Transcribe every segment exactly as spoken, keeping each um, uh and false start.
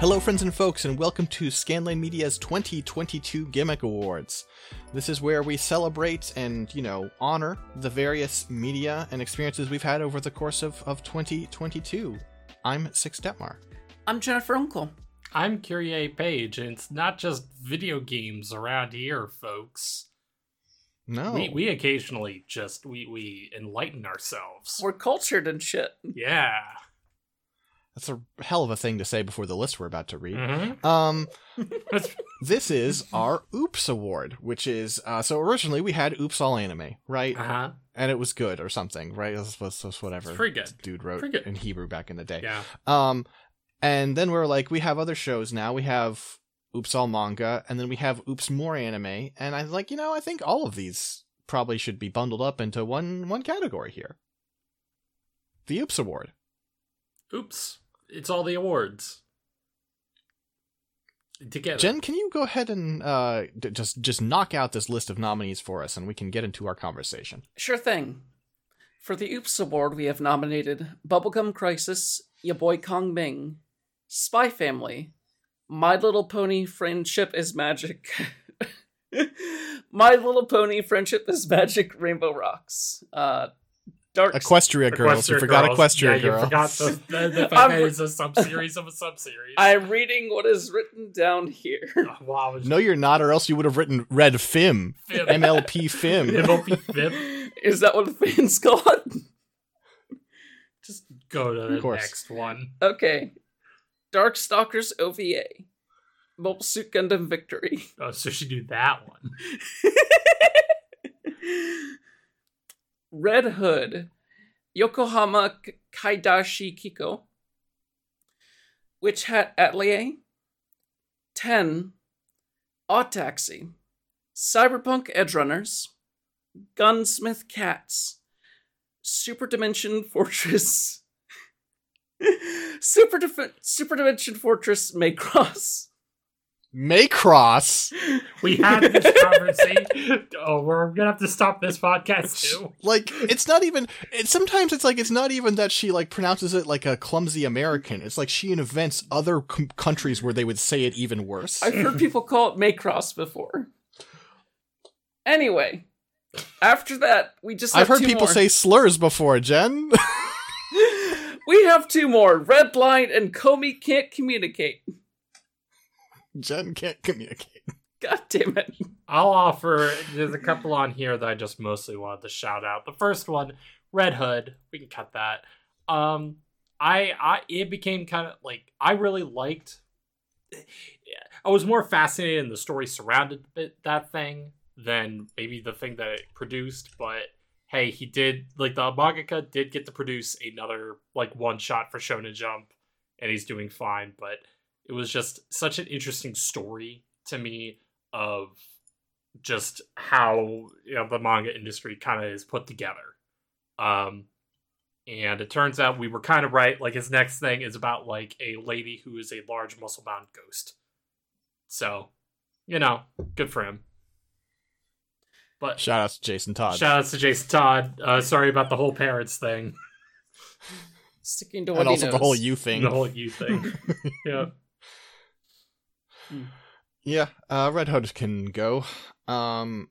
Hello friends and folks, and welcome to Scanline Media's twenty twenty-two Gimmick Awards. This is where we celebrate and, you know, honor the various media and experiences we've had over the course of, of twenty twenty-two. I'm Six Detmar. I'm Jennifer Unkle. I'm Kyrie Page, and it's not just video games around here, folks. No. We, we occasionally just, we, we enlighten ourselves. We're cultured and shit. Yeah. That's a hell of a thing to say before the list we're about to read. Mm-hmm. Um, this is our Oops Award, which is... Uh, so originally we had Oops All Anime, right? Uh-huh. And it was good or something, right? It was, it was, it was whatever this dude wrote in Hebrew back in the day. Yeah. Um, and then we were like, we have other shows now. We have Oops All Manga, and then we have Oops More Anime. And I was like, you know, I think all of these probably should be bundled up into one one category here. The Oops Award. Oops. It's all the awards together. Jen, can you go ahead and uh, d- just just knock out this list of nominees for us, and we can get into our conversation? Sure thing. For the Oops Award, we have nominated Bubblegum Crisis, Your Boy Kong Ming, Spy Family, My Little Pony Friendship is Magic, My Little Pony Friendship is Magic, Rainbow Rocks, uh, Dark Equestria Girls. Equestria you forgot Girls. Equestria yeah, Girls. You forgot the, the, the fact that it's a subseries of a subseries. I'm reading what is written down here. Oh, wow. No, you're not, or else you would have written Red F I M. Fim. M L P F I M. M L P F I M. Is that what F I M's called? Just go to the next one. Okay. Dark Stalkers O V A. Mobile Suit Gundam Victory. Oh, so she knew that one. Red Hood, Yokohama Kaidashi Kiko, Witch Hat Atelier, Ten, Odd Taxi, Cyberpunk Edgerunners, Gunsmith Cats, Super Dimension Fortress, Super Dif- Super Dimension Fortress Macross. Macross. We had this conversation. Oh, we're gonna have to stop this podcast too. Like, it's not even. It, sometimes it's like it's not even that she like pronounces it like a clumsy American. It's like she invents other com- countries where they would say it even worse. I've heard people call it Macross before. Anyway, after that, we just. Have I've heard two people more. Say slurs before, Jen. We have two more: Redline and Komi Can't Communicate. Jen can't communicate. God damn it. I'll offer, there's a couple on here that I just mostly wanted to shout out. The first one, Red Hood. We can cut that. Um, I, I, it became kind of like, I really liked, I was more fascinated in the story surrounded that thing than maybe the thing that it produced. But hey, he did, like the mangaka did get to produce another like one shot for Shonen Jump, and he's doing fine. But it was just such an interesting story to me of just how, you know, the manga industry kind of is put together. Um, and it turns out we were kind of right. Like, his next thing is about, like, a lady who is a large muscle-bound ghost. So, you know, good for him. But shout outs to Jason Todd. Shout outs to Jason Todd. Uh, sorry about the whole parents thing. Sticking to what he knows. And also the whole you thing. The whole you thing. Yeah. Yeah, uh, Red Hood can go. Um,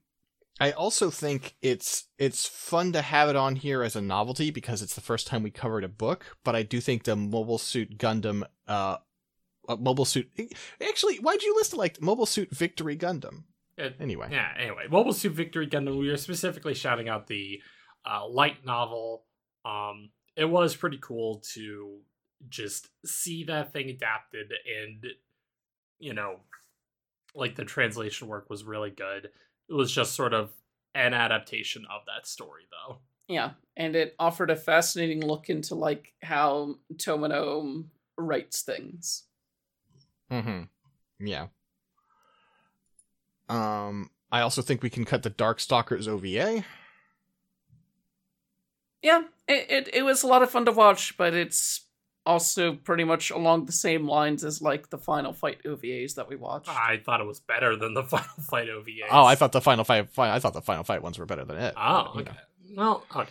I also think it's it's fun to have it on here as a novelty because it's the first time we covered a book. But I do think the Mobile Suit Gundam, uh, uh Mobile Suit. Actually, why'd you list it like Mobile Suit Victory Gundam? It, anyway, yeah. Anyway, Mobile Suit Victory Gundam. We are specifically shouting out the uh, light novel. Um, it was pretty cool to just see that thing adapted and. You know, like the translation work was really good. It was just sort of an adaptation of that story, though. Yeah, and it offered a fascinating look into like how Tomino writes things. Mm-hmm. Yeah. Um, I also think we can cut the Dark Stalkers O V A. Yeah, it, it it was a lot of fun to watch, but it's. Also, pretty much along the same lines as like the Final Fight O V As that we watched. I thought it was better than the Final Fight O V As. Oh, I thought the Final Fight, I thought the Final Fight ones were better than it. Oh, but, okay. Know. Well, okay.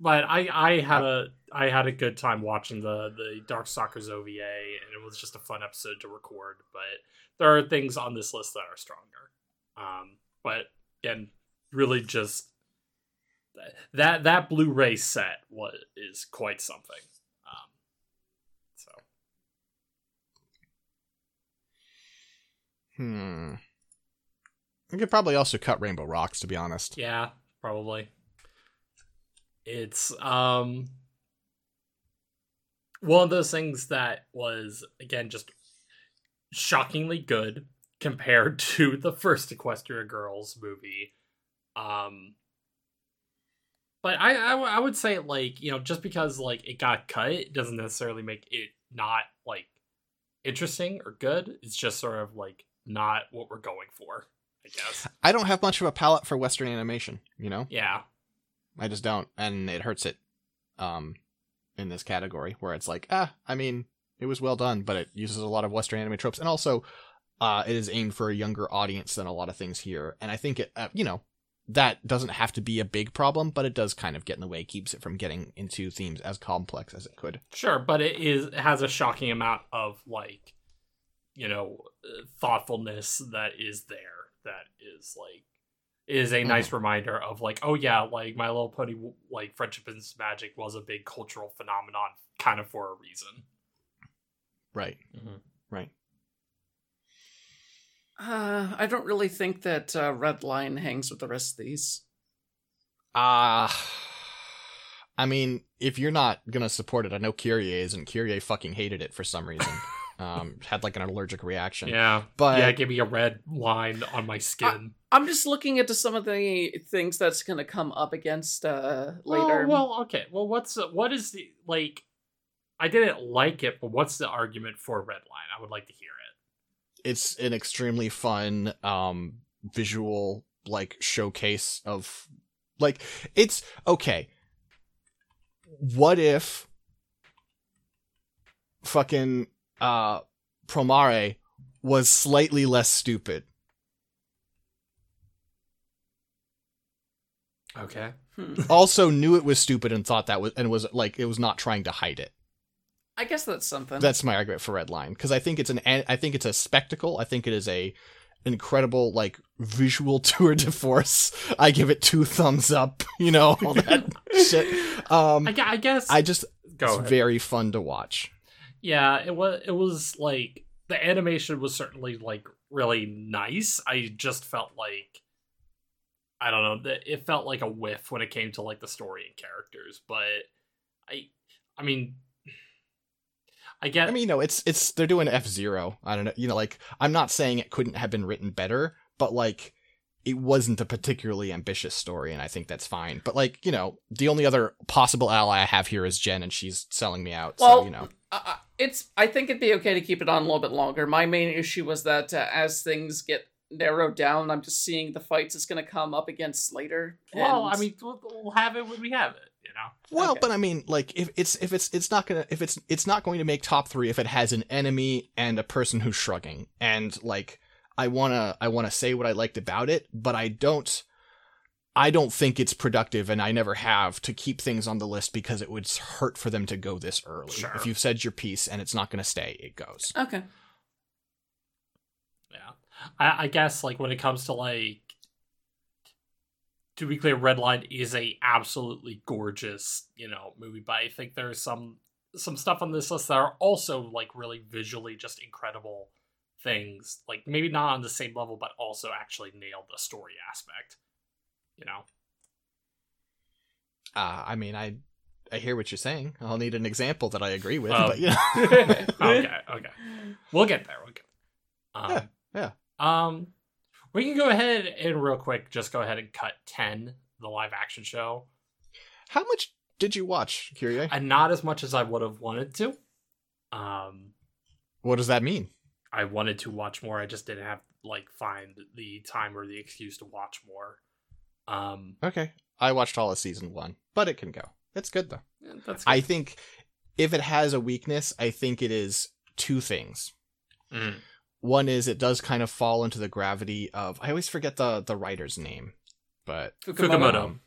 But I, I had a, I had a good time watching the the Dark Stalkers O V A, and it was just a fun episode to record. But there are things on this list that are stronger. Um, but again, really just that that Blu-ray set was is quite something. Um, so, hmm, we could probably also cut Rainbow Rocks, to be honest. Yeah, probably. It's um one of those things that was, again, just shockingly good compared to the first Equestria Girls movie. Um, but I, I, I would say, like, you know, just because, like, it got cut doesn't necessarily make it not, like, interesting or good. It's just sort of, like, not what we're going for, I guess. I don't have much of a palate for Western animation, you know? Yeah. I just don't, and it hurts it um, in this category, where it's like, ah, I mean, it was well done, but it uses a lot of Western anime tropes, and also uh, it is aimed for a younger audience than a lot of things here, and I think, it, uh, you know, that doesn't have to be a big problem, but it does kind of get in the way, keeps it from getting into themes as complex as it could. Sure, but it is it has a shocking amount of, like, you know, thoughtfulness that is there, that is, like, is a nice mm. reminder of, like, oh yeah, like, My Little Pony, like, Friendship is Magic was a big cultural phenomenon kind of for a reason. Right. Mm-hmm. Right. Uh, I don't really think that uh, Redline hangs with the rest of these. Uh, I mean, if you're not going to support it, I know Kyrie isn't. Kyrie fucking hated it for some reason. Um, had like an allergic reaction. Yeah, but yeah, give me a red line on my skin. I, I'm just looking into some of the things that's going to come up against uh, later. Well, well, okay. Well, what's uh, what is the like? I didn't like it, but what's the argument for Redline? I would like to hear it. It's an extremely fun um, visual, like, showcase of, like, it's okay. What if fucking Uh, Promare was slightly less stupid? Okay. Also knew it was stupid and thought that was, and was like, it was not trying to hide it. I guess that's something. That's my argument for Redline, because I think it's an, I think it's a spectacle. I think it is a incredible, like, visual tour de force. I give it two thumbs up. You know, all that shit. Um, I, I guess I just Go it's ahead. Very fun to watch. Yeah, it was, it was, like, the animation was certainly, like, really nice. I just felt like, I don't know, it felt like a whiff when it came to, like, the story and characters. But, I, I mean, I get... I mean, you know, it's, it's, they're doing F-Zero. I don't know, you know, like, I'm not saying it couldn't have been written better, but, like, it wasn't a particularly ambitious story, and I think that's fine. But, like, you know, the only other possible ally I have here is Jen, and she's selling me out, well, so, you know. Uh, it's, I think it'd be okay to keep it on a little bit longer. My main issue was that uh, as things get narrowed down, I'm just seeing the fights it's going to come up against later. And... Well, I mean, we'll have it when we have it, you know? Well, okay. But I mean, like, if it's, if it's, it's not going to, if it's, it's not going to make top three if it has an enemy and a person who's shrugging, and, like, I want to I want to say what I liked about it, but I don't I don't think it's productive, and I never have, to keep things on the list because it would hurt for them to go this early. Sure. If you've said your piece and it's not going to stay, it goes. Okay. Yeah. I, I guess, like, when it comes to, like, to be clear, Redline is a absolutely gorgeous, you know, movie, but I think there's some some stuff on this list that are also, like, really visually just incredible things, like, maybe not on the same level, but also actually nailed the story aspect, you know. uh I mean, I I hear what you're saying. I'll need an example that I agree with. um, but yeah. okay okay we'll get there we'll get there. Um, yeah, yeah um we can go ahead and real quick just go ahead and cut ten, the live action show. How much did you watch, Kyrie? And not as much as I would have wanted to. Um what does that mean? I wanted to watch more. I just didn't have, like, find the time or the excuse to watch more. Um, okay. I watched all of season one, but it can go. It's good, though. Yeah, that's good. I think if it has a weakness, I think it is two things. Mm. One is it does kind of fall into the gravity of... I always forget the, the writer's name, but... Fukumoto. Fukumoto.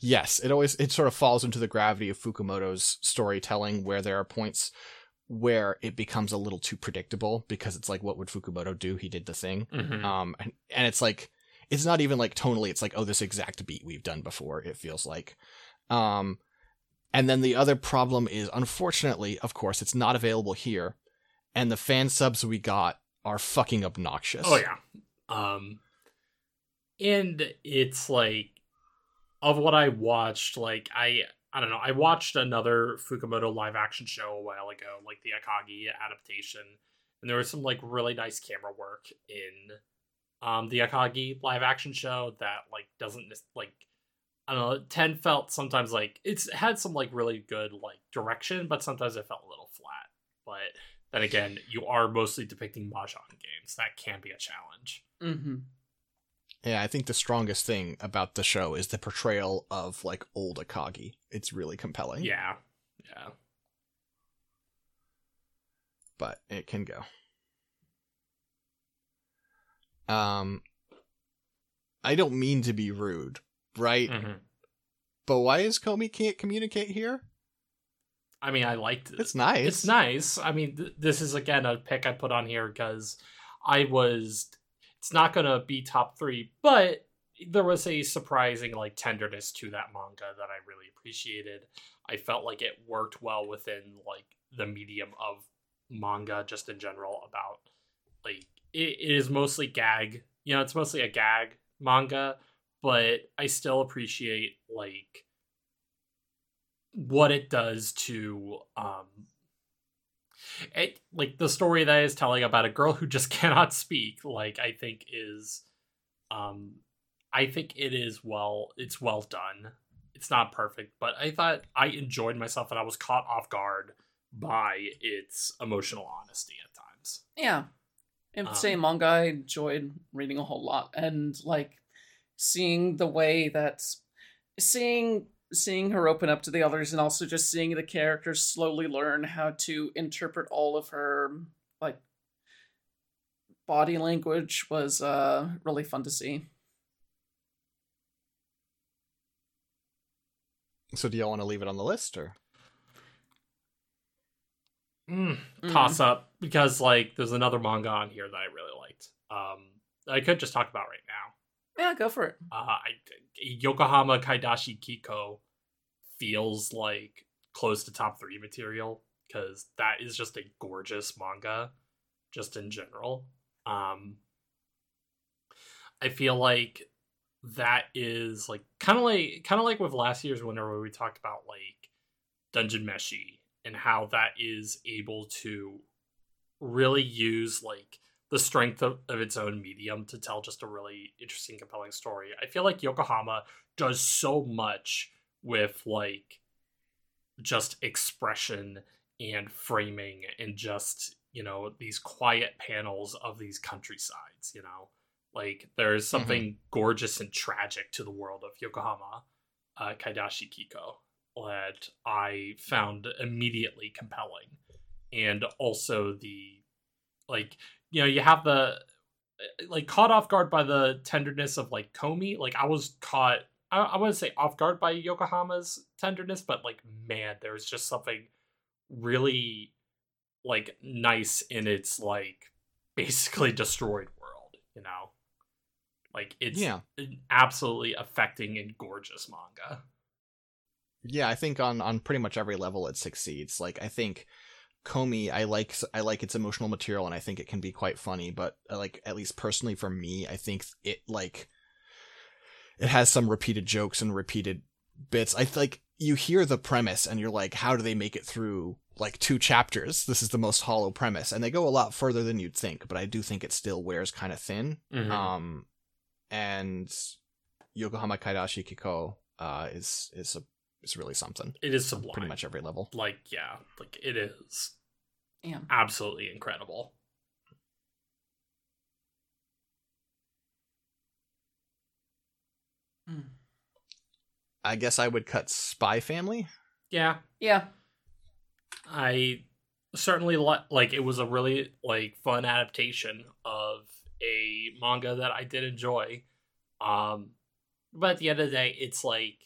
Yes, it always it sort of falls into the gravity of Fukumoto's storytelling, where there are points where it becomes a little too predictable, because it's like, what would Fukumoto do? He did the thing. Mm-hmm. Um, and, and it's like, it's not even like tonally, it's like, oh, this exact beat we've done before, it feels like. Um, and then the other problem is, unfortunately, of course, it's not available here, and the fan subs we got are fucking obnoxious. Oh, yeah. Um, and it's like, of what I watched, like, I... I don't know, I watched another Fukumoto live action show a while ago, like the Akagi adaptation, and there was some like really nice camera work in um, the Akagi live action show that like doesn't miss, like, I don't know, ten felt sometimes like, it's had some like really good like direction, but sometimes it felt a little flat. But then again, you are mostly depicting mahjong games. That can be a challenge. Mm-hmm. Yeah, I think the strongest thing about the show is the portrayal of, like, old Akagi. It's really compelling. Yeah. Yeah. But it can go. Um, I don't mean to be rude, right? Mm-hmm. But why is Komi Can't Communicate here? I mean, I liked it. It's nice. It's nice. I mean, th- this is, again, a pick I put on here because I was... It's not going to be top three, but there was a surprising like tenderness to that manga that I really appreciated. I felt like it worked well within like the medium of manga just in general about like it, it is mostly gag. You know, it's mostly a gag manga, but I still appreciate like what it does to um It, like the story that is telling about a girl who just cannot speak, like I think is, um, I think it is well, it's well done. It's not perfect, but I thought I enjoyed myself, and I was caught off guard by its emotional honesty at times. Yeah, and um, same manga, I enjoyed reading a whole lot, and like seeing the way that seeing. Seeing her open up to the others, and also just seeing the characters slowly learn how to interpret all of her like body language was uh, really fun to see. So do y'all want to leave it on the list, or? Mm, toss mm. up, because like there's another manga on here that I really liked. Um, I could just talk about right now. Yeah, go for it. Uh, I, Yokohama Kaidashi Kiko feels like close to top three material, because that is just a gorgeous manga, just in general. Um, I feel like that is like kind of like kind of like with last year's winner, where we talked about like Dungeon Meshi and how that is able to really use like the strength of, of its own medium to tell just a really interesting, compelling story. I feel like Yokohama does so much with like just expression and framing and just, you know, these quiet panels of these countrysides, you know, like there's something mm-hmm. gorgeous and tragic to the world of Yokohama uh, Kaidashi Kiko that I found immediately compelling. And also the, like, you know, you have the, like, caught off guard by the tenderness of, like, Komi. Like, I was caught, I, I wouldn't say off guard by Yokohama's tenderness, but, like, man, there was just something really, like, nice in its, like, basically destroyed world, you know? Like, it's yeah. an absolutely affecting and gorgeous manga. Yeah, I think on, on pretty much every level it succeeds. Like, I think... Komi, I like I like its emotional material, and I think it can be quite funny, but like at least personally for me, I think it like it has some repeated jokes and repeated bits. I like you hear the premise and you're like, how do they make it through like two chapters? This is the most hollow premise, and they go a lot further than you'd think, but I do think it still wears kind of thin. Mm-hmm. Um, and Yokohama Kaidashi Kiko uh, is is a It's really something. It is sublime. Pretty much every level. Like, yeah. Like, it is yeah. absolutely incredible. Mm. I guess I would cut Spy Family. Yeah. Yeah. I certainly, li- like, it was a really, like, fun adaptation of a manga that I did enjoy. Um, but at the end of the day, it's like,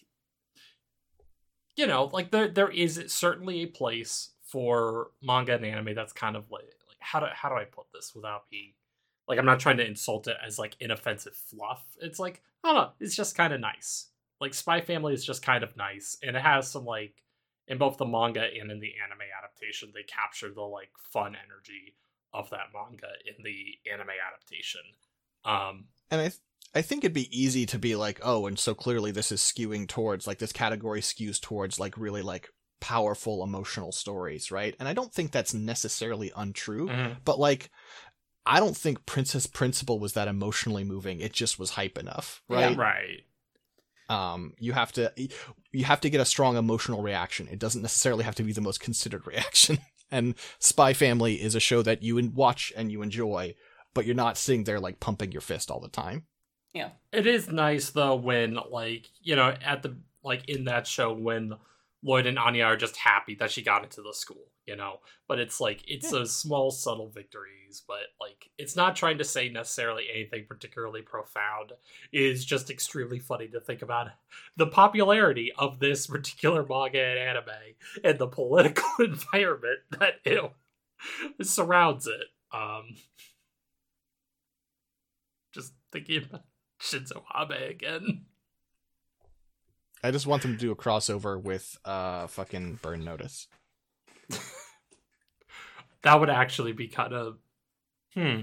you know, like there there is certainly a place for manga and anime that's kind of like, like how do how do I put this without being like, I'm not trying to insult it as like inoffensive fluff. It's like, I don't know, it's just kind of nice. Like Spy Family is just kind of nice, and it has some like, in both the manga and in the anime adaptation, they capture the like fun energy of that manga in the anime adaptation. Um, and I th- I think it'd be easy to be like, oh, and so clearly this is skewing towards, like, this category skews towards, like, really, like, powerful emotional stories, right? And I don't think that's necessarily untrue, mm-hmm. but, like, I don't think Princess Principal was that emotionally moving. It just was hype enough, right? Yeah, right. Um, you have to, you have to get a strong emotional reaction. It doesn't necessarily have to be the most considered reaction. And Spy Family is a show that you watch and you enjoy, but you're not sitting there, like, pumping your fist all the time. Yeah. It is nice though when, like, you know, at the, like, in that show when Lloyd and Anya are just happy that she got into the school, you know, but it's like, it's yeah. those small subtle victories, but like, it's not trying to say necessarily anything particularly profound. It is just extremely funny to think about the popularity of this particular manga and anime and the political environment that it surrounds it. Um, just thinking about Shinzo Abe again. I just want them to do a crossover with uh fucking Burn Notice. That would actually be kind of hmm.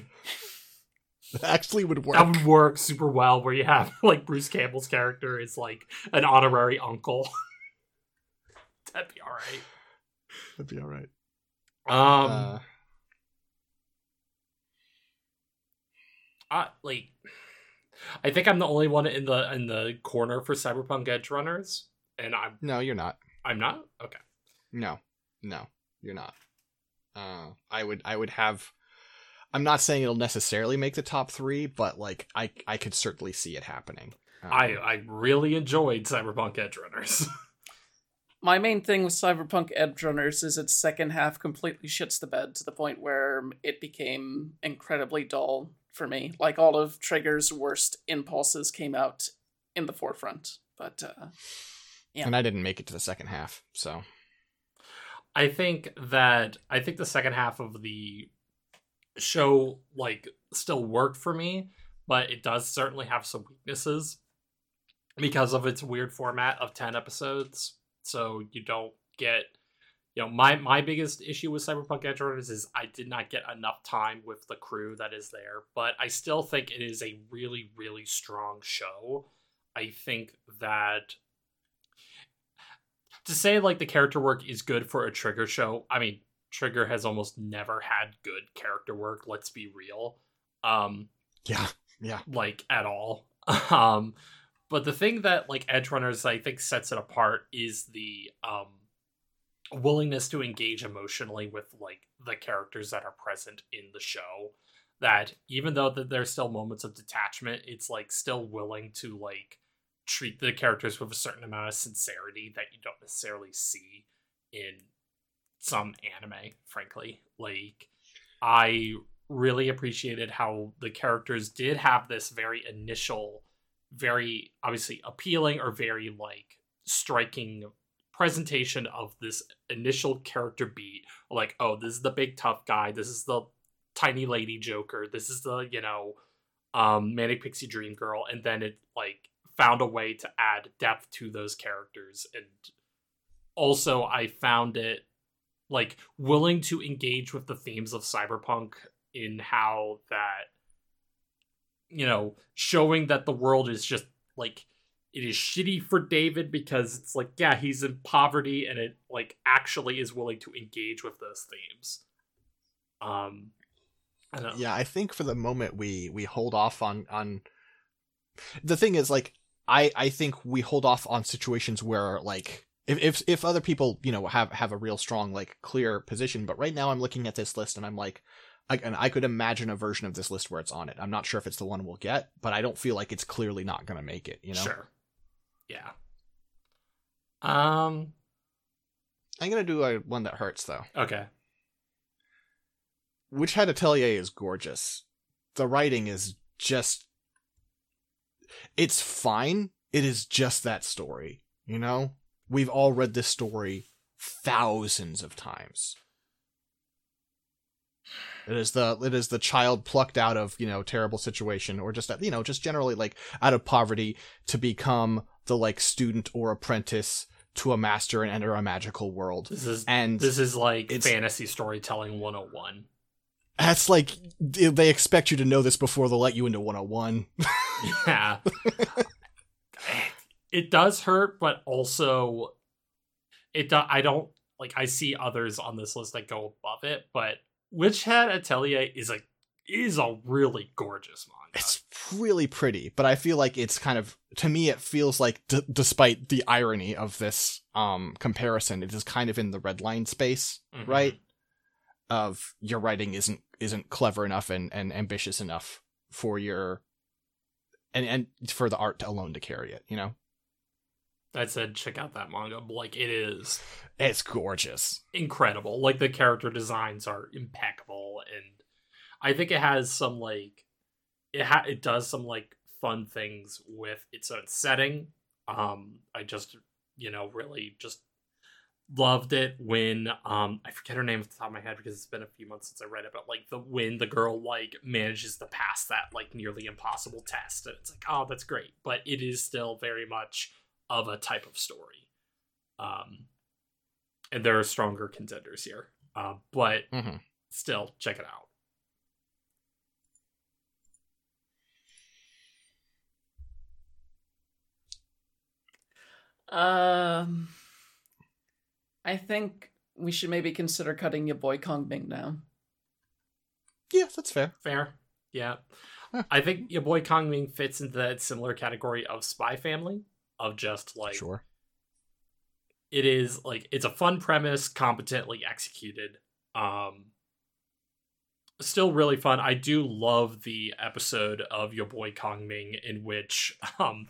That actually would work. That would work super well, where you have like Bruce Campbell's character is like an honorary uncle. That'd be all right. That'd be all right. Um. Uh... Uh, like, I think I'm the only one in the in the corner for Cyberpunk Edgerunners, and I'm no, you're not. I'm not? Okay. No, no, you're not. Uh, I would, I would have. I'm not saying it'll necessarily make the top three, but like, I, I could certainly see it happening. Um, I, I really enjoyed Cyberpunk Edgerunners. My main thing with Cyberpunk Edgerunners is its second half completely shits the bed to the point where it became incredibly dull. For me, like, all of Trigger's worst impulses came out in the forefront, but uh, yeah. And I didn't make it to the second half, so I think that I think the second half of the show like still worked for me, but it does certainly have some weaknesses because of its weird format of ten episodes. So you don't get, you know, my, my biggest issue with Cyberpunk Edgerunners is I did not get enough time with the crew that is there, but I still think it is a really, really strong show. I think that to say like the character work is good for a Trigger show, I mean, Trigger has almost never had good character work, let's be real. Um, yeah, yeah. Like, at all. um, but the thing that like Edgerunners, I think, sets it apart is the... Um, willingness to engage emotionally with like the characters that are present in the show, that even though that there's still moments of detachment, it's like still willing to like treat the characters with a certain amount of sincerity that you don't necessarily see in some anime, frankly. Like, I really appreciated how the characters did have this very initial, very obviously appealing or very like striking presentation of this initial character beat, like, oh, this is the big tough guy, this is the tiny lady joker, this is the, you know, um manic pixie dream girl, and then it like found a way to add depth to those characters. And also I found it like willing to engage with the themes of cyberpunk in how that, you know, showing that the world is just like, it is shitty for David because it's like, yeah, he's in poverty, and it like actually is willing to engage with those themes. Um, I don't know. Yeah, I think for the moment we we hold off on on. The thing is, like, I I think we hold off on situations where like if if if other people, you know, have have a real strong like clear position, but right now I'm looking at this list and I'm like. I, and I could imagine a version of this list where it's on it. I'm not sure if it's the one we'll get, but I don't feel like it's clearly not going to make it, you know? Sure. Yeah. Um, I'm going to do a, one that hurts, though. Okay. Witch Hat Atelier is gorgeous. The writing is just... It's fine. It is just that story, you know? We've all read this story thousands of times. It is the it is the child plucked out of, you know, terrible situation, or just, you know, just generally like out of poverty to become the like student or apprentice to a master and enter a magical world. This is and this is like fantasy storytelling one oh one. That's like, they expect you to know this before they'll let you into one oh one. Yeah. It does hurt, but also it do- I don't like I see others on this list that go above it, but Witch Hat Atelier is a is a really gorgeous manga. It's really pretty, but I feel like it's kind of, to me, it feels like d- despite the irony of this um, comparison, it is kind of in the Redline space, mm-hmm. right? Of your writing isn't isn't clever enough and, and ambitious enough for your and and for the art alone to carry it, you know. I said, check out that manga. Like, it is. It's gorgeous. Incredible. Like, the character designs are impeccable. And I think it has some, like, it ha- it does some, like, fun things with its own setting. Um, I just, you know, really just loved it when, um, I forget her name off the top of my head because it's been a few months since I read it, but, like, the when the girl, like, manages to pass that, like, nearly impossible test. And it's like, oh, that's great. But it is still very much of a type of story, um and there are stronger contenders here, uh, but mm-hmm. still check it out. um I think we should maybe consider cutting Your Boy Kong Ming now. Yeah, that's fair fair. Yeah. I think Your Boy Kong Ming fits into that similar category of Spy Family. Of just like, sure, it is like, it's a fun premise, competently executed, um still really fun. I do love the episode of Your Boy Kong Ming in which um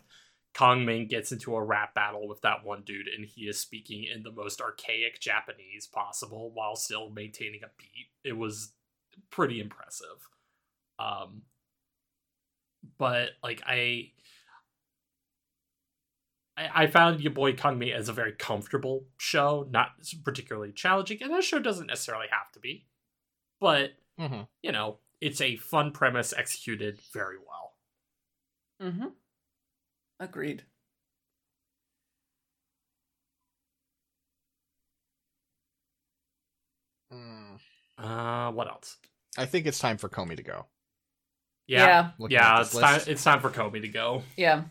Kong Ming gets into a rap battle with that one dude, and he is speaking in the most archaic Japanese possible while still maintaining a beat. It was pretty impressive. Um but like, I I found Your Boy Kong Ming as a very comfortable show, not particularly challenging, and that show doesn't necessarily have to be, but mm-hmm. you know, it's a fun premise executed very well. Mm-hmm. Agreed. Mm. Uh, what else? I think it's time for Komi to go. Yeah, yeah, yeah it's list. time. It's time for Komi to go. Yeah.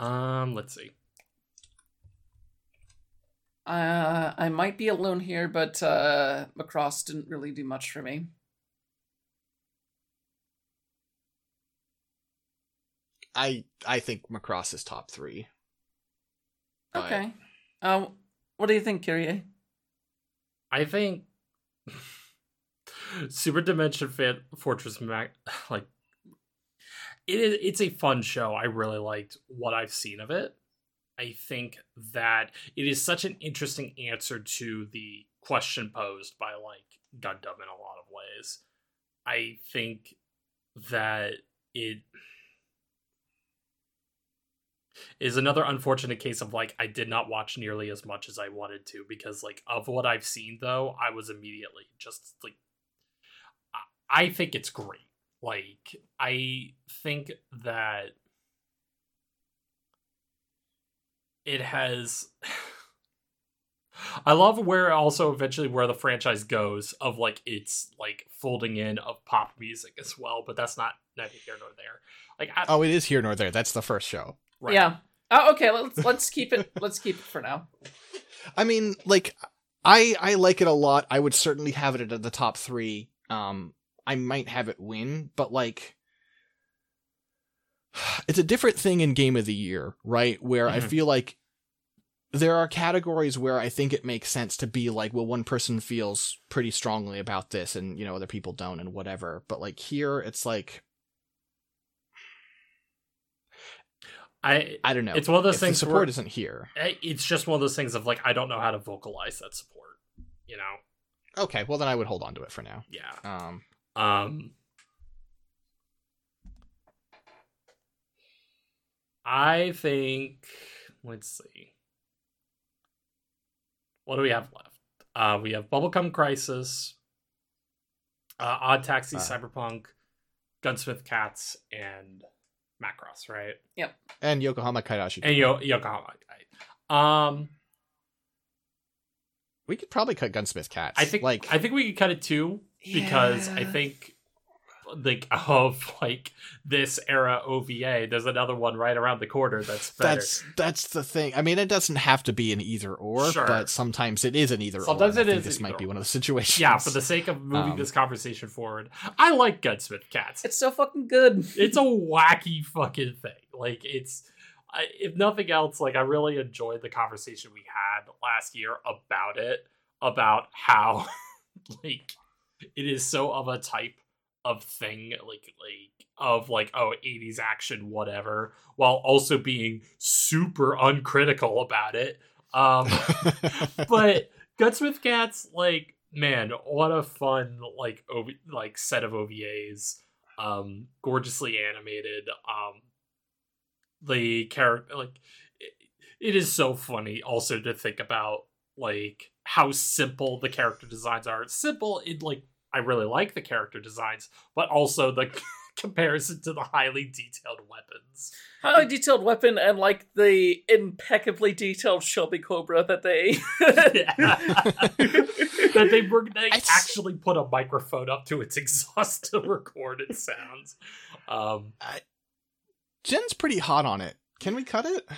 Um, let's see. Uh, I might be alone here, but uh, Macross didn't really do much for me. I I think Macross is top three. Okay. But... Um, what do you think, Kyrie? I think Super Dimension Fan- Fortress Mac like. It is, it's a fun show. I really liked what I've seen of it. I think that it is such an interesting answer to the question posed by, like, Gundam in a lot of ways. I think that it is another unfortunate case of, like, I did not watch nearly as much as I wanted to because, like, of what I've seen, though, I was immediately just, like, I, I think it's great. Like, I think that it has, I love where also eventually where the franchise goes of like, it's like folding in of pop music as well, but that's not neither here nor there. Like, I... Oh, it is here nor there. That's the first show. Right. Yeah. Oh, okay. Let's, let's keep it. Let's keep it for now. I mean, like, I, I like it a lot. I would certainly have it at the top three. Um, I might have it win, but like, it's a different thing in Game of the Year, right? Where mm-hmm. I feel like there are categories where I think it makes sense to be like, well, one person feels pretty strongly about this and, you know, other people don't and whatever. But like here, it's like, I I don't know. It's one of those if things. The support where, isn't here. It's just one of those things of like, I don't know how to vocalize that support, you know? Okay. Well, then I would hold on to it for now. Yeah. Um, Um, I think, let's see. What do we have left? Uh, we have Bubblegum Crisis, uh, Odd Taxi, uh, Cyberpunk, Gunsmith Cats, and Macross, right? Yep. And Yokohama Kaidashi Kiko. And Yo- Yokohama. Um, we could probably cut Gunsmith Cats. I think. Like, I think we could cut it too, because yeah. I think, like, of like this era O V A, there's another one right around the corner that's better. That's that's the thing. I mean, it doesn't have to be an either or, sure. but sometimes it is an either sometimes or. Sometimes it I think is. This might or. be one of the situations. Yeah, for the sake of moving um, this conversation forward, I like Gunsmith Cats. It's so fucking good. It's a wacky fucking thing. Like, it's I, if nothing else, like, I really enjoyed the conversation we had last year about it, about how like it is so of a type of thing, like like of like oh eighties action whatever, while also being super uncritical about it. Um but Gunsmith Cats, like, man, what a fun like ov like set of O V As. Um gorgeously animated. Um the character, like, it, it is so funny also to think about like how simple the character designs are. It's simple in like I really like the character designs, but also the comparison to the highly detailed weapons. Highly detailed weapon and, like, the impeccably detailed Shelby Cobra that they... that they, were, they actually put a microphone up to its exhaust to record its sounds. Um, I, Jen's pretty hot on it. Can we cut it?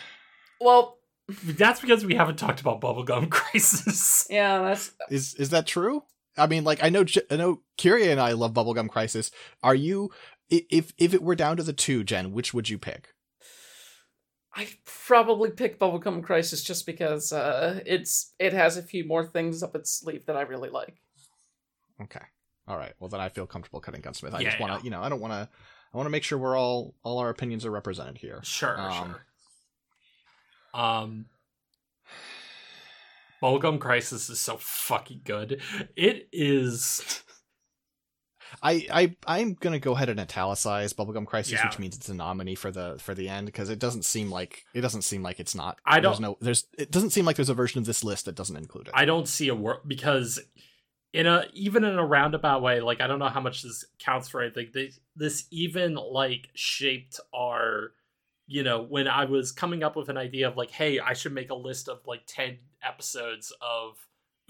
Well... That's because we haven't talked about Bubblegum Crisis. Yeah, that's... Is, is that true? I mean, like, I know, I know Kyrie and I love Bubblegum Crisis. Are you, if if it were down to the two, Jen, which would you pick? I'd probably pick Bubblegum Crisis just because uh, it's it has a few more things up its sleeve that I really like. Okay, all right. Well, then I feel comfortable cutting Gunsmith. I yeah, just want to, yeah. you know, I don't want to. I want to make sure we're all all our opinions are represented here. Sure, um, sure. Um. Bubblegum Crisis is so fucking good. It is. I I I'm gonna go ahead and italicize Bubblegum Crisis, yeah. which means it's a nominee for the for the end, because it doesn't seem like it doesn't seem like it's not. I don't know. There's it doesn't seem like there's a version of this list that doesn't include it. I don't see a word, because in a even in a roundabout way, like, I don't know how much this counts for anything. They, this even like shaped our. You know, when I was coming up with an idea of like, hey, I should make a list of like ten episodes of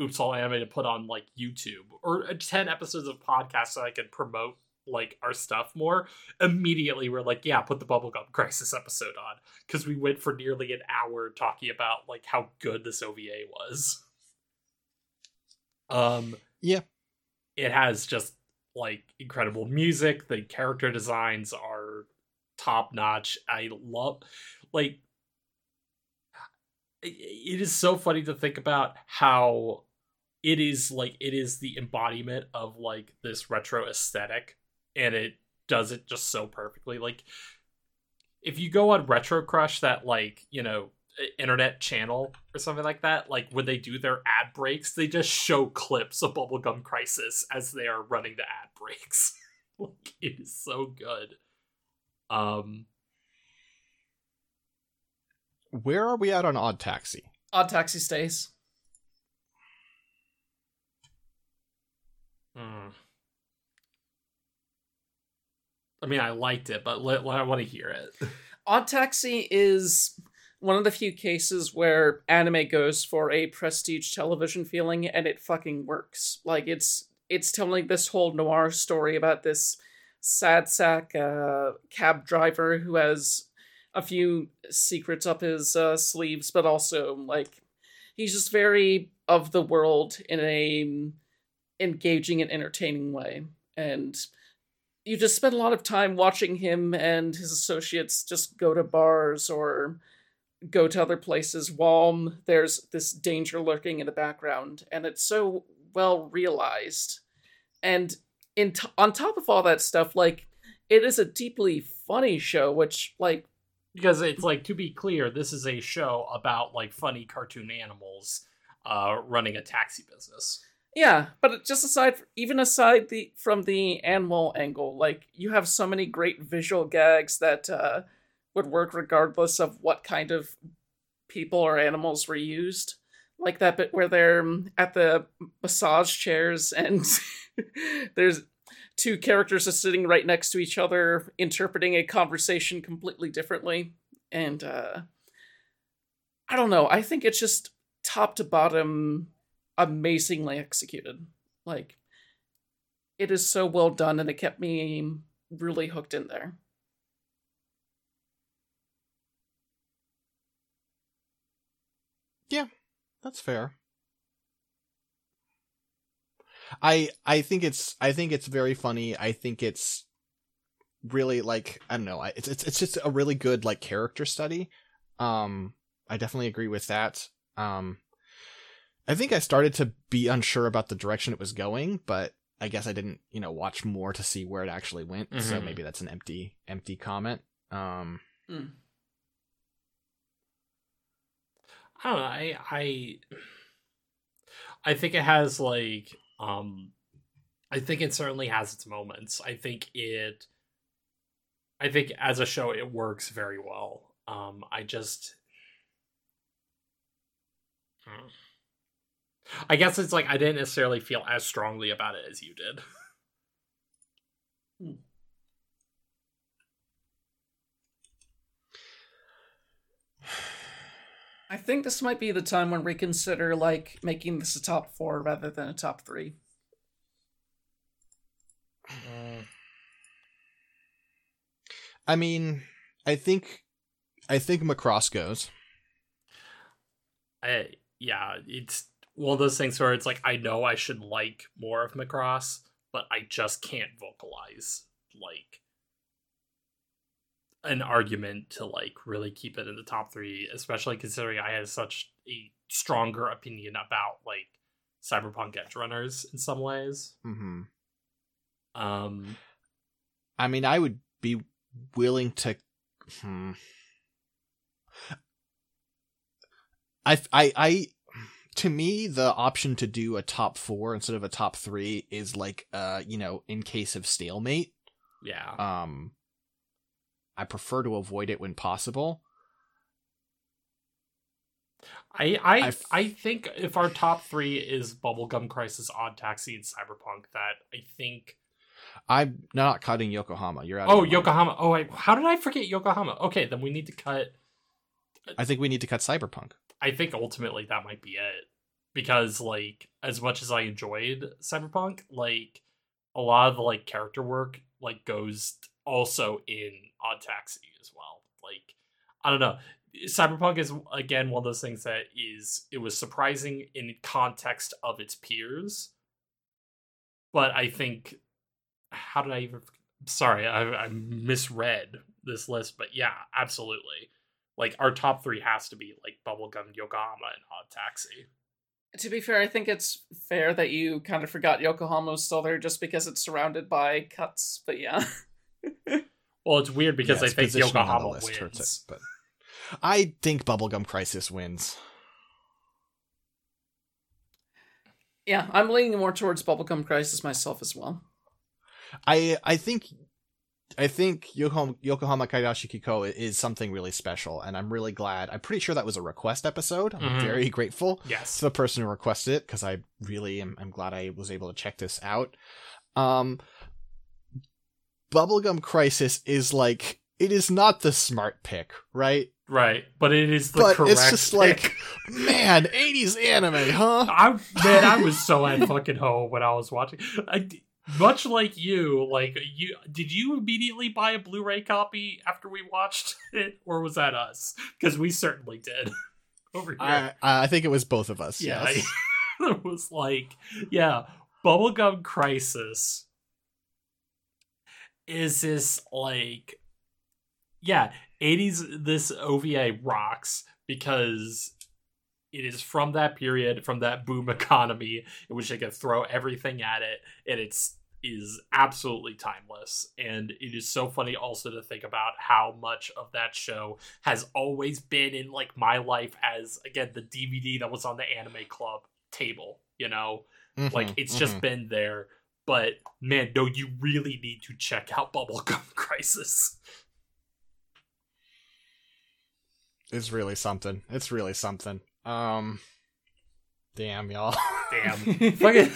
Oops All Anime to put on like YouTube, or ten episodes of podcasts so I could promote like our stuff more. Immediately we're like, yeah, put the Bubblegum Crisis episode on, because we went for nearly an hour talking about like how good this O V A was. Um, yeah, it has just like incredible music. The character designs are top notch. I love, like, it is so funny to think about how it is like it is the embodiment of like this retro aesthetic, and it does it just so perfectly. Like, if you go on Retro Crush, that like, you know, internet channel or something like that, like when they do their ad breaks, they just show clips of Bubblegum Crisis as they are running the ad breaks. Like, it is so good. Um, where are we at on Odd Taxi? Odd Taxi stays. Mm. I mean, I liked it, but let, I want to hear it. Odd Taxi is one of the few cases where anime goes for a prestige television feeling, and it fucking works. Like, it's it's telling this whole noir story about this sad sack uh, cab driver who has a few secrets up his uh, sleeves, but also, like, he's just very of the world in a engaging and entertaining way. And you just spend a lot of time watching him and his associates just go to bars or go to other places while there's this danger lurking in the background. And it's so well realized. And In t- on top of all that stuff, like, it is a deeply funny show, which, like... Because it's, like, to be clear, this is a show about, like, funny cartoon animals uh, running a taxi business. Yeah, but just aside, even aside the from the animal angle, like, you have so many great visual gags that uh, would work regardless of what kind of people or animals were used. Like that bit where they're at the massage chairs and there's two characters are sitting right next to each other, interpreting a conversation completely differently. And uh, I don't know. I think it's just top to bottom amazingly executed. Like, it is so well done, and it kept me really hooked in there. Yeah. That's fair. I I think it's I think it's very funny. I think it's really, like, I don't know. It's it's it's just a really good, like, character study. Um, I definitely agree with that. Um, I think I started to be unsure about the direction it was going, but I guess I didn't, you know, watch more to see where it actually went. Mm-hmm. So maybe that's an empty empty comment. Um. Mm. I don't know, I, I I think it has, like, um I think it certainly has its moments. I think it I think as a show it works very well. Um I just I guess it's like I didn't necessarily feel as strongly about it as you did. hmm. I think this might be the time when we consider, like, making this a top four rather than a top three. Uh, I mean, I think, I think Macross goes. I, yeah, it's one of those things where it's like, I know I should like more of Macross, but I just can't vocalize, like, an argument to, like, really keep it in the top three, especially considering I had such a stronger opinion about, like, Cyberpunk Edgerunners in some ways. Mm-hmm. Um, I mean, I would be willing to. Hmm. I, I, I, to me, the option to do a top four instead of a top three is like, uh, you know, in case of stalemate. Yeah. Um. I prefer to avoid it when possible. I I I, f- I think if our top three is Bubblegum Crisis, Odd Taxi, and Cyberpunk, that I think I'm not cutting Yokohama. You're out. Oh, of Yokohama. Oh, I, how did I forget Yokohama? Okay, then we need to cut. I think we need to cut Cyberpunk. I think ultimately that might be it, because, like, as much as I enjoyed Cyberpunk, like, a lot of the, like, character work, like, goes to also in Odd Taxi as well. Like, I don't know. Cyberpunk is, again, one of those things that is, it was surprising in context of its peers. But I think, how did I even, sorry, I, I misread this list, but yeah, absolutely. Like, our top three has to be, like, Bubblegum, Yokohama, and Odd Taxi. To be fair, I think it's fair that you kind of forgot Yokohama was still there just because it's surrounded by cuts, but yeah. Well, it's weird because yeah, I think Yokohama wins. It, but I think Bubblegum Crisis wins. Yeah, I'm leaning more towards Bubblegum Crisis myself as well. I I think I think Yokohama, Yokohama Kaidashi Kiko is something really special, and I'm really glad. I'm pretty sure that was a request episode. I'm mm-hmm. very grateful yes. to the person who requested it, because I really am I'm glad I was able to check this out. Um... Bubblegum Crisis is, like, it is not the smart pick, right? Right, but it is the but correct it's just pick. Like, man, eighties anime, huh? I, man, I was so at fucking home when I was watching. I, much like you, like, you, did you immediately buy a Blu-ray copy after we watched it? Or was that us? Because we certainly did. Over here. I, I think it was both of us, yeah, yes. I, it was like, yeah, Bubblegum Crisis is this, like, yeah, eighties, this O V A rocks because it is from that period, from that boom economy in which they could throw everything at it, and it's is absolutely timeless. And it is so funny also to think about how much of that show has always been in, like, my life as, again, the D V D that was on the anime club table, you know? Mm-hmm, like, it's mm-hmm. just been there. But, man, no, you really need to check out Bubblegum Crisis. It's really something. It's really something. Um, damn, y'all. Damn. Fucking...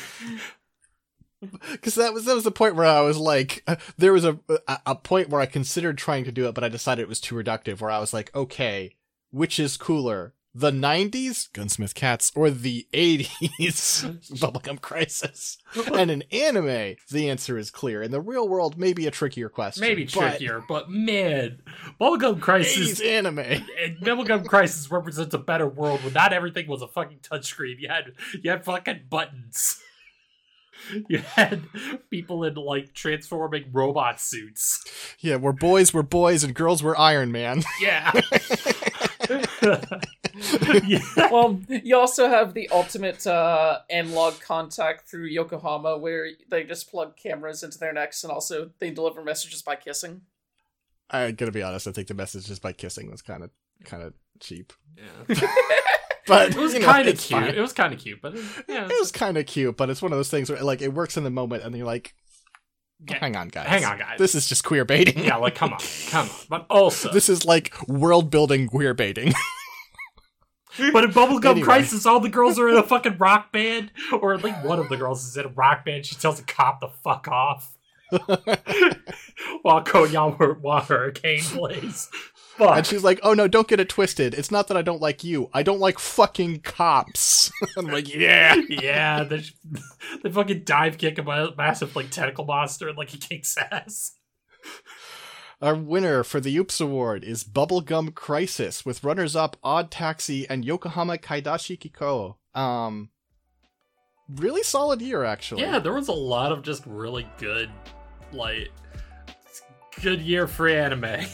Because that was that was the point where I was like, uh, there was a, a a point where I considered trying to do it, but I decided it was too reductive, where I was like, okay, which is cooler, the nineties, Gunsmith Cats, or the eighties, Bubblegum Crisis? And in anime, the answer is clear. In the real world, maybe a trickier question. Maybe trickier, but, but man, Bubblegum Crisis... eighties anime. Bubblegum Crisis represents a better world where not everything was a fucking touchscreen. You had You had fucking buttons. You had people in, like, transforming robot suits. Yeah, we're boys, we're boys, and girls, we're Iron Man. Yeah. Yeah. Well, you also have the ultimate uh, analog contact through Yokohama, where they just plug cameras into their necks, and also they deliver messages by kissing. I'm gonna be honest, I think the messages by kissing was kind of kind of cheap. Yeah. But it was kind of cute. Fine. It was kind of cute, but yeah, it was kind of cute. But it's one of those things where, like, it works in the moment, and you're like, oh, "Hang on, guys, hang on, guys, this is just queer baiting." Yeah, like, come on, come on. But also, this is like world building queer baiting. But in Bubblegum anyway. Crisis, all the girls are in a fucking rock band, or like one of the girls is in a rock band. She tells a cop to fuck off while Koyawa Hurricane plays. Fuck. And she's like, oh no, don't get it twisted. It's not that I don't like you. I don't like fucking cops. I'm like, yeah. Yeah, they, they fucking dive kick a massive, like, tentacle monster, and, like, he kicks ass. Our winner for the Oops Award is Bubblegum Crisis, with runners-up Odd Taxi and Yokohama Kaidashi Kiko. Um, really solid year, actually. Yeah, there was a lot of just really good, like, good year for anime.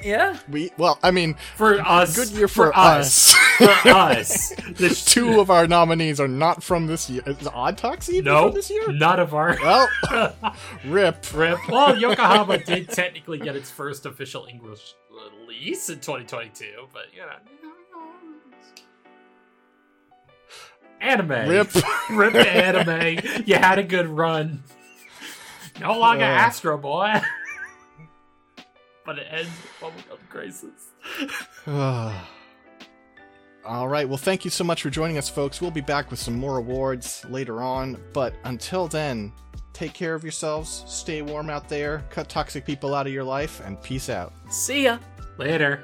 Yeah. We well, I mean, for us, good year for, for us. us. For us, this two of our nominees are not from this year. Is Odd Taxi no, from this year? None of our. Well, rip, rip. Well, Yokohama did technically get its first official English release in twenty twenty-two, but you know, anime, rip, rip to anime. You had a good run. No longer uh. Astro Boy. But it ends with Bubblegum Crisis. All right. Well, thank you so much for joining us, folks. We'll be back with some more awards later on. But until then, take care of yourselves. Stay warm out there. Cut toxic people out of your life. And peace out. See ya. Later.